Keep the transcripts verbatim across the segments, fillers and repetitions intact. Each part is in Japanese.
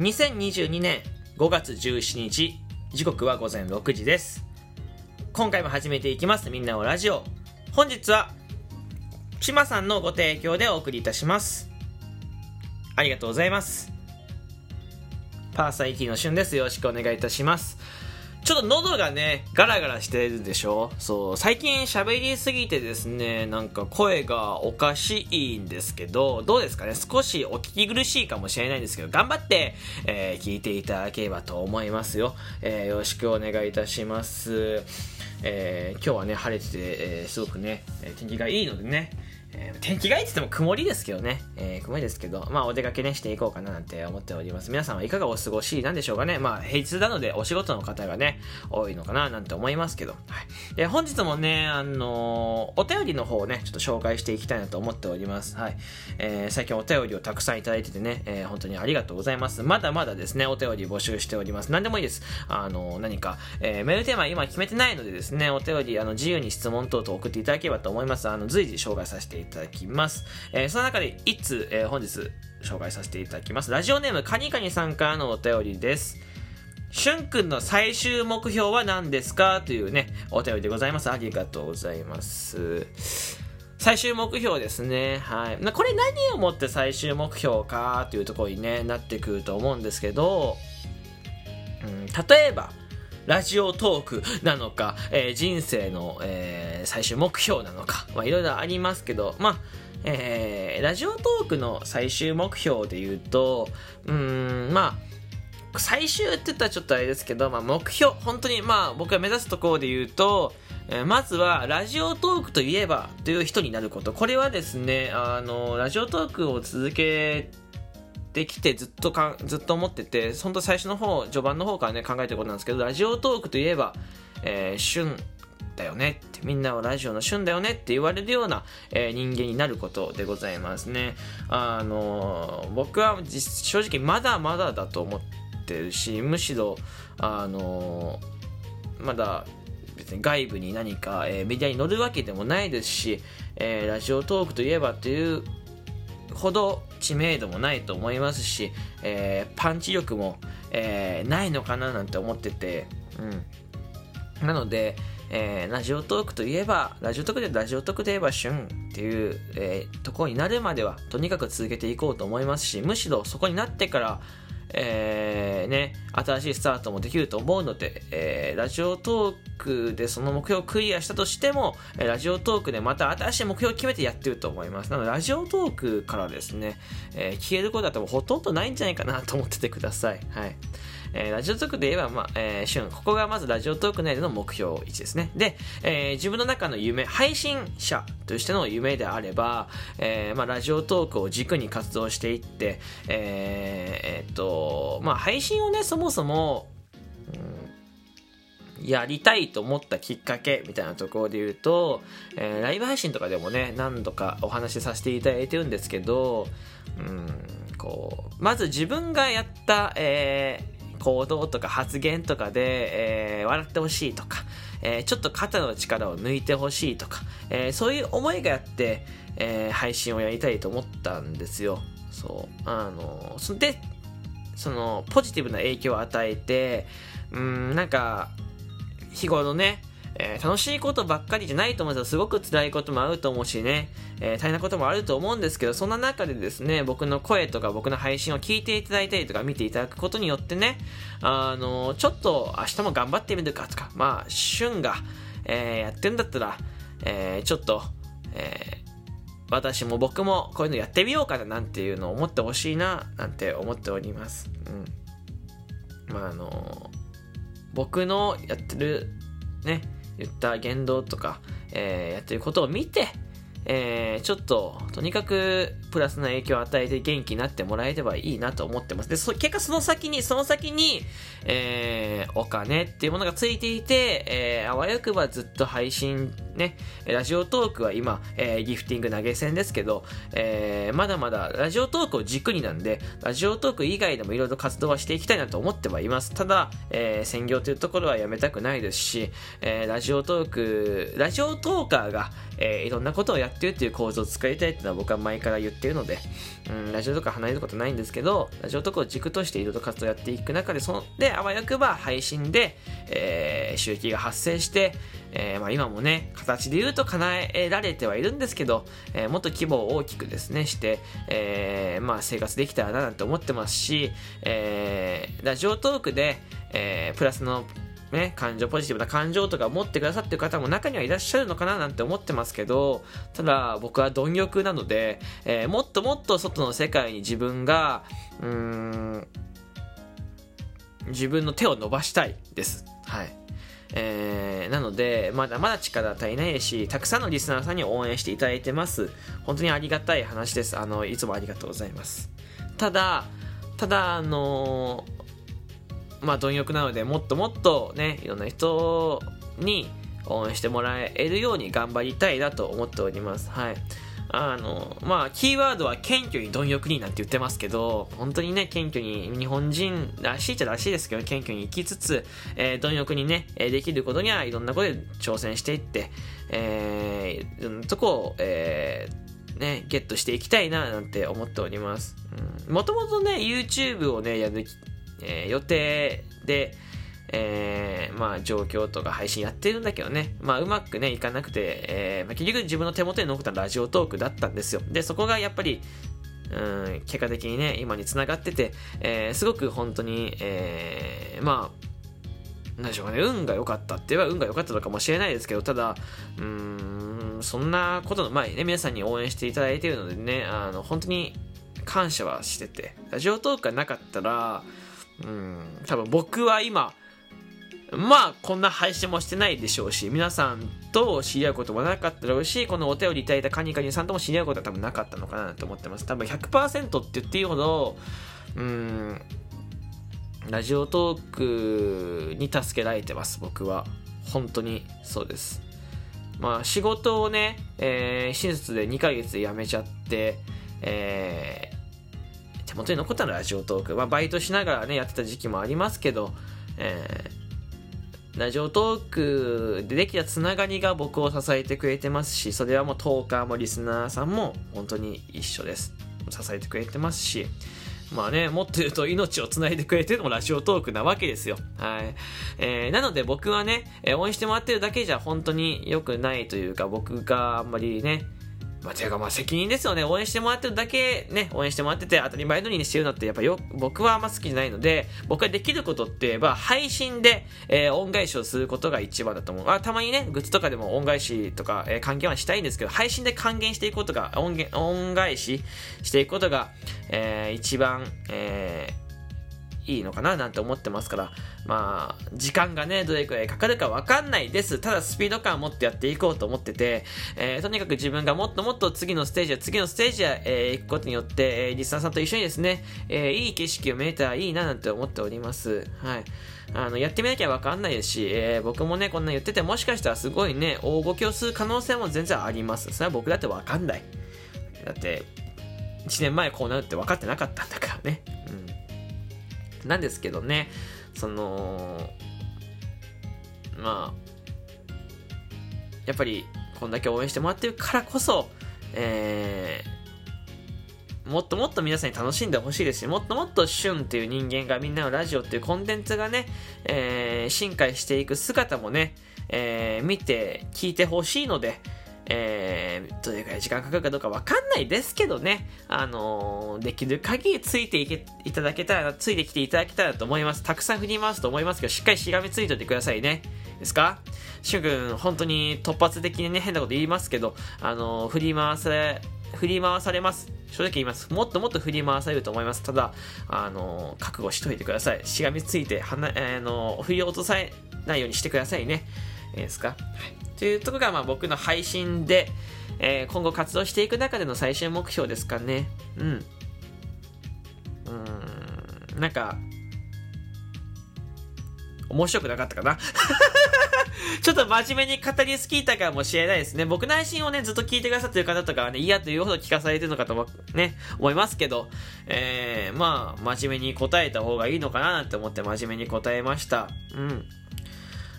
にせんにじゅうにねんごがつじゅうしちにち、時刻はごぜんろくじです。今回も始めていきます、みんなのラジオ。本日は志麻さんのご提供でお送りいたします。ありがとうございます。パーサイキーのしゅんです。よろしくお願いいたします。ちょっと喉がねガラガラしてるでしょ。そう、最近喋りすぎてですね、なんか声がおかしいんですけど、どうですかね、少しお聞き苦しいかもしれないんですけど、頑張って、えー、聞いていただければと思いますよ、えー、よろしくお願いいたします。えー、今日はね晴れてて、えー、すごくね天気がいいのでね、えー、天気がいいって言っても曇りですけどね、えー、曇りですけど、まあお出かけねしていこうかななんて思っております。皆さんはいかがお過ごしなんでしょうかね。まあ平日なのでお仕事の方がね多いのかななんて思いますけど、はい、で本日もねあのー、お便りの方をねちょっと紹介していきたいなと思っております。はい、えー、最近お便りをたくさんいただいててね、えー、本当にありがとうございます。まだまだですねお便り募集しております。何でもいいです。あのー、何か、えー、メールテーマ今決めてないのでですね、お便りあの自由に質問等々送っていただければと思います。あの随時紹介させていただきます。えー、その中で一通、えー、本日紹介させていただきます。ラジオネームカニカニさんからのお便りです。しゅんくんの最終目標は何ですかというねお便りでございます。ありがとうございます。最終目標ですね。はい、これ何をもって最終目標かというところに、ね、なってくると思うんですけど、うん、例えばラジオトークなのか、えー、人生の、えー、最終目標なのか、まあ、いろいろありますけど、まあえー、ラジオトークの最終目標で言うと、うーんまあ最終って言ったらちょっとあれですけど、まあ、目標本当にまあ僕が目指すところで言うと、えー、まずはラジオトークといえばという人になること。これはですねあのラジオトークを続けてできてずっとかずっと思ってて、本当最初の方序盤の方からね考えてることなんですけど、ラジオトークといえば、えー、旬だよねって、みんなはラジオの旬だよねって言われるような、えー、人間になることでございますね。あのー、僕は正直まだまだだと思ってるし、むしろあのー、まだ別に外部に何か、えー、メディアに乗るわけでもないですし、えー、ラジオトークといえばというほど知名度もないと思いますし、えー、パンチ力も、えー、ないのかななんて思ってて、うん、なので、えー、ラジオトークといえばラジオトークでラジオトークといえば旬っていう、えー、ところになるまではとにかく続けていこうと思いますし、むしろそこになってから、えーね、新しいスタートもできると思うので、えー、ラジオトークでその目標をクリアしたとしても、ラジオトークでまた新しい目標を決めてやってると思います。なのでラジオトークからですね、えー、消えることは多分ほとんどないんじゃないかなと思っててください。はい、えー、ラジオトークで言えば、まあえー、旬、ここがまずラジオトーク内での目標いちですね。で、えー、自分の中の夢、配信者としての夢であれば、えーまあ、ラジオトークを軸に活動していって、えーえーっとまあ、配信をねそもそも、うん、やりたいと思ったきっかけみたいなところで言うと、えー、ライブ配信とかでもね何度かお話しさせていただいてるんですけど、うん、こうまず自分がやった、えー行動とか発言とかで、えー、笑ってほしいとか、えー、ちょっと肩の力を抜いてほしいとか、えー、そういう思いがあって、えー、配信をやりたいと思ったんですよ。そうあのそでそのポジティブな影響を与えて、うーんなんか日頃のね、えー、楽しいことばっかりじゃないと思うんですよ。すごく辛いこともあると思うしね、えー、大変なこともあると思うんですけど、そんな中でですね僕の声とか僕の配信を聞いていただいたりとか見ていただくことによってね、あのー、ちょっと明日も頑張ってみるかとか、まあ旬が、えー、やってるんだったら、えー、ちょっと、えー、私も僕もこういうのやってみようかななんていうのを思ってほしいななんて思っております。うん、まああのー、僕のやってるね言った言動とか、えー、やってることを見て、えー、ちょっととにかくプラスな影響を与えて元気になってもらえればいいなと思ってます。で、そ結果その先にその先に、えー、お金っていうものがついていて、えー、あわよくばずっと配信ね、ラジオトークは今、えー、ギフティング投げ銭ですけど、えー、まだまだラジオトークを軸になんで、ラジオトーク以外でもいろいろ活動はしていきたいなと思ってはいます。ただ、えー、専業というところはやめたくないですし、えー、ラジオトークラジオトーカーが、えー、いろんなことをやってるっていう構造を作りたいっていうのは僕は前から言ってるので、うん、ラジオトーク離れることないんですけど、ラジオトークを軸としていろいろ活動をやっていく中で、そのであわよくば配信で、えー、収益が発生して、えーまあ、今もね形で言うと叶えられてはいるんですけど、えー、もっと規模を大きくですねして、えーまあ、生活できたらななんて思ってますし、えー、ラジオトークで、えー、プラスのね、感情ポジティブな感情とか持ってくださってる方も中にはいらっしゃるのかななんて思ってますけど、ただ僕は貪欲なので、えー、もっともっと外の世界に自分がうーん自分の手を伸ばしたいです。はい。えー、なのでまだまだ力足りないし、たくさんのリスナーさんに応援していただいてます。本当にありがたい話です。あのいつもありがとうございます。ただただあのー、まあ貪欲なので、もっともっとねいろんな人に応援してもらえるように頑張りたいなと思っております。はい。あのまあキーワードは謙虚に貪欲になんて言ってますけど、本当にね謙虚に日本人らしいっちゃらしいですけど、謙虚に生きつつ、えー、貪欲にねできることにはいろんなことで挑戦していって、えー、いろんなとこを、えーね、ゲットしていきたいななんて思っております。もともとね YouTube をねやる、えー、予定でえー、まあ状況とか配信やってるんだけどね、まあうまくねいかなくて、えーまあ、結局自分の手元に残ったラジオトークだったんですよ。でそこがやっぱりうん結果的にね今につながってて、えー、すごく本当に、えー、まあ何でしょうかね、運が良かったって言えば運が良かったのかもしれないですけど、ただうーんそんなことの前にね皆さんに応援していただいているのでね、あの本当に感謝はしてて、ラジオトークがなかったらうん多分僕は今まあこんな配信もしてないでしょうし、皆さんと知り合うこともなかっただろうし、このお手をいただいたカニカニさんとも知り合うことは多分なかったのかなと思ってます。多分 ひゃくパーセント って言っていいほどうーんラジオトークに助けられてます。僕は本当にそうです。まあ仕事をね、えー、手術でにかげつで辞めちゃって、えー、手元に残ったのラジオトーク、まあ、バイトしながらねやってた時期もありますけど、えーラジオトークでできたつながりが僕を支えてくれてますし、それはもうトーカーもリスナーさんも本当に一緒です。支えてくれてますし、まあねもっと言うと命をつないでくれてるのもラジオトークなわけですよ。はい、えー、なので僕はね応援してもらってるだけじゃ本当に良くないというか、僕があんまりねまあ、ていうかまあ責任ですよね。応援してもらってるだけね、応援してもらってて当たり前のようにしてるのってやっぱよ僕はあんま好きじゃないので、僕ができることって言えば配信で、えー、恩返しをすることが一番だと思う。あたまにねグッズとかでも恩返しとか、えー、還元はしたいんですけど、配信で還元していくことが 恩, 恩返ししていくことが、えー、一番、えーいいのかななんて思ってますから、まあ時間がねどれくらいかかるか分かんないです。ただスピード感を持ってやっていこうと思ってて、えー、とにかく自分がもっともっと次のステージや次のステージへ、えー、行くことによって、えー、リスナーさんと一緒にですね、えー、いい景色を見れたらいいななんて思っております。はい、あのやってみなきゃ分かんないですし、えー、僕もねこんな言っててもしかしたらすごいね大ごきをする可能性も全然あります。それは僕だって分かんない。だっていちねんまえこうなるって分かってなかったんだからね。なんですけどね、そのまあやっぱりこんだけ応援してもらってるからこそ、えー、もっともっと皆さんに楽しんでほしいですし、もっともっとシュンっていう人間がみんなのラジオっていうコンテンツがね、えー、進化していく姿もね、えー、見て聞いてほしいので、えー、どれくらい時間かかるかどうか分かんないですけどね、あのー、できる限りついていけいただけたらついてきていただけたらと思います。たくさん振り回すと思いますけど、しっかりしがみついておいてくださいね。ですかしゅんくん、本当に突発的にね変なこと言いますけど、あのー、振り回され振り回されます。正直言います。もっともっと振り回されると思います。ただ、あのー、覚悟しといてください。しがみついてはな、えー、あのー、振り落とされないようにしてくださいね。いいですか。はい、というところがまあ僕の配信で、えー、今後活動していく中での最終目標ですかね。うん、うーんなんか面白くなかったかなちょっと真面目に語りすぎたかもしれないですね。僕の配信をねずっと聞いてくださってる方とかはね、いやというほど聞かされてるのかともね思いますけど、えー、まあ真面目に答えた方がいいのかなって思って真面目に答えました。うん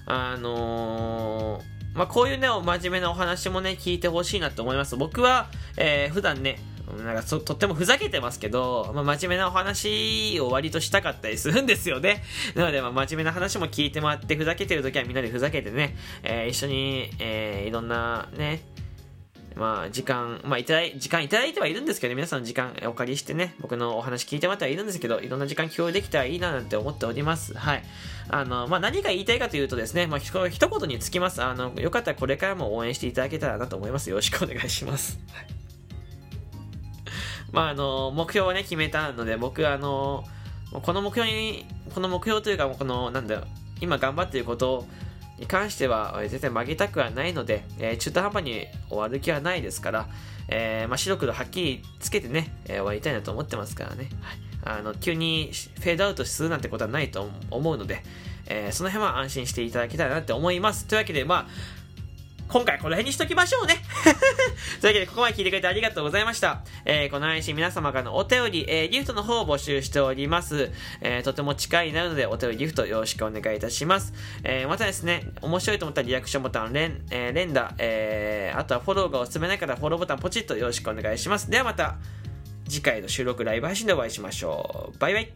あのー、まあこういうね真面目なお話もね聞いてほしいなと思います。僕は、えー、普段ねなんかとってもふざけてますけど、まあ、真面目なお話を割としたかったりするんですよね。なのでまあ真面目な話も聞いてもらって、ふざけてる時はみんなでふざけてね、えー、一緒に、えー、いろんなねまあ時間、まあ、いただい時間いただいてはいるんですけど、皆さんの時間お借りしてね僕のお話聞いてもらってはいるんですけど、いろんな時間共有できたらいいななんて思っております。はいあのまあ、何が言いたいかというとですね、まあ、ひと一言につきます。あのよかったらこれからも応援していただけたらなと思います。よろしくお願いします。はいまああの目標をね決めたので、僕はあのこの目標にこの目標というかこのなんだろう今頑張っていることに関しては絶対曲げたくはないので、えー、中途半端に終わる気はないですから、えーまあ、白黒はっきりつけてね、えー、終わりたいなと思ってますからね、はい、あの急にフェードアウトするなんてことはないと思うので、えー、その辺は安心していただけたらなって思います。というわけでまあ今回この辺にしときましょうね。というわけでここまで聞いてくれてありがとうございました。えー、この配信皆様からのお便り、えー、ギフトの方を募集しております。えー、とても近いになるのでお便りギフトよろしくお願いいたします。えー、またですね、面白いと思ったらリアクションボタン、連、えー、連打、えー、あとはフォローがおすすめない方はフォローボタンポチッとよろしくお願いします。ではまた次回の収録ライブ配信でお会いしましょう。バイバイ。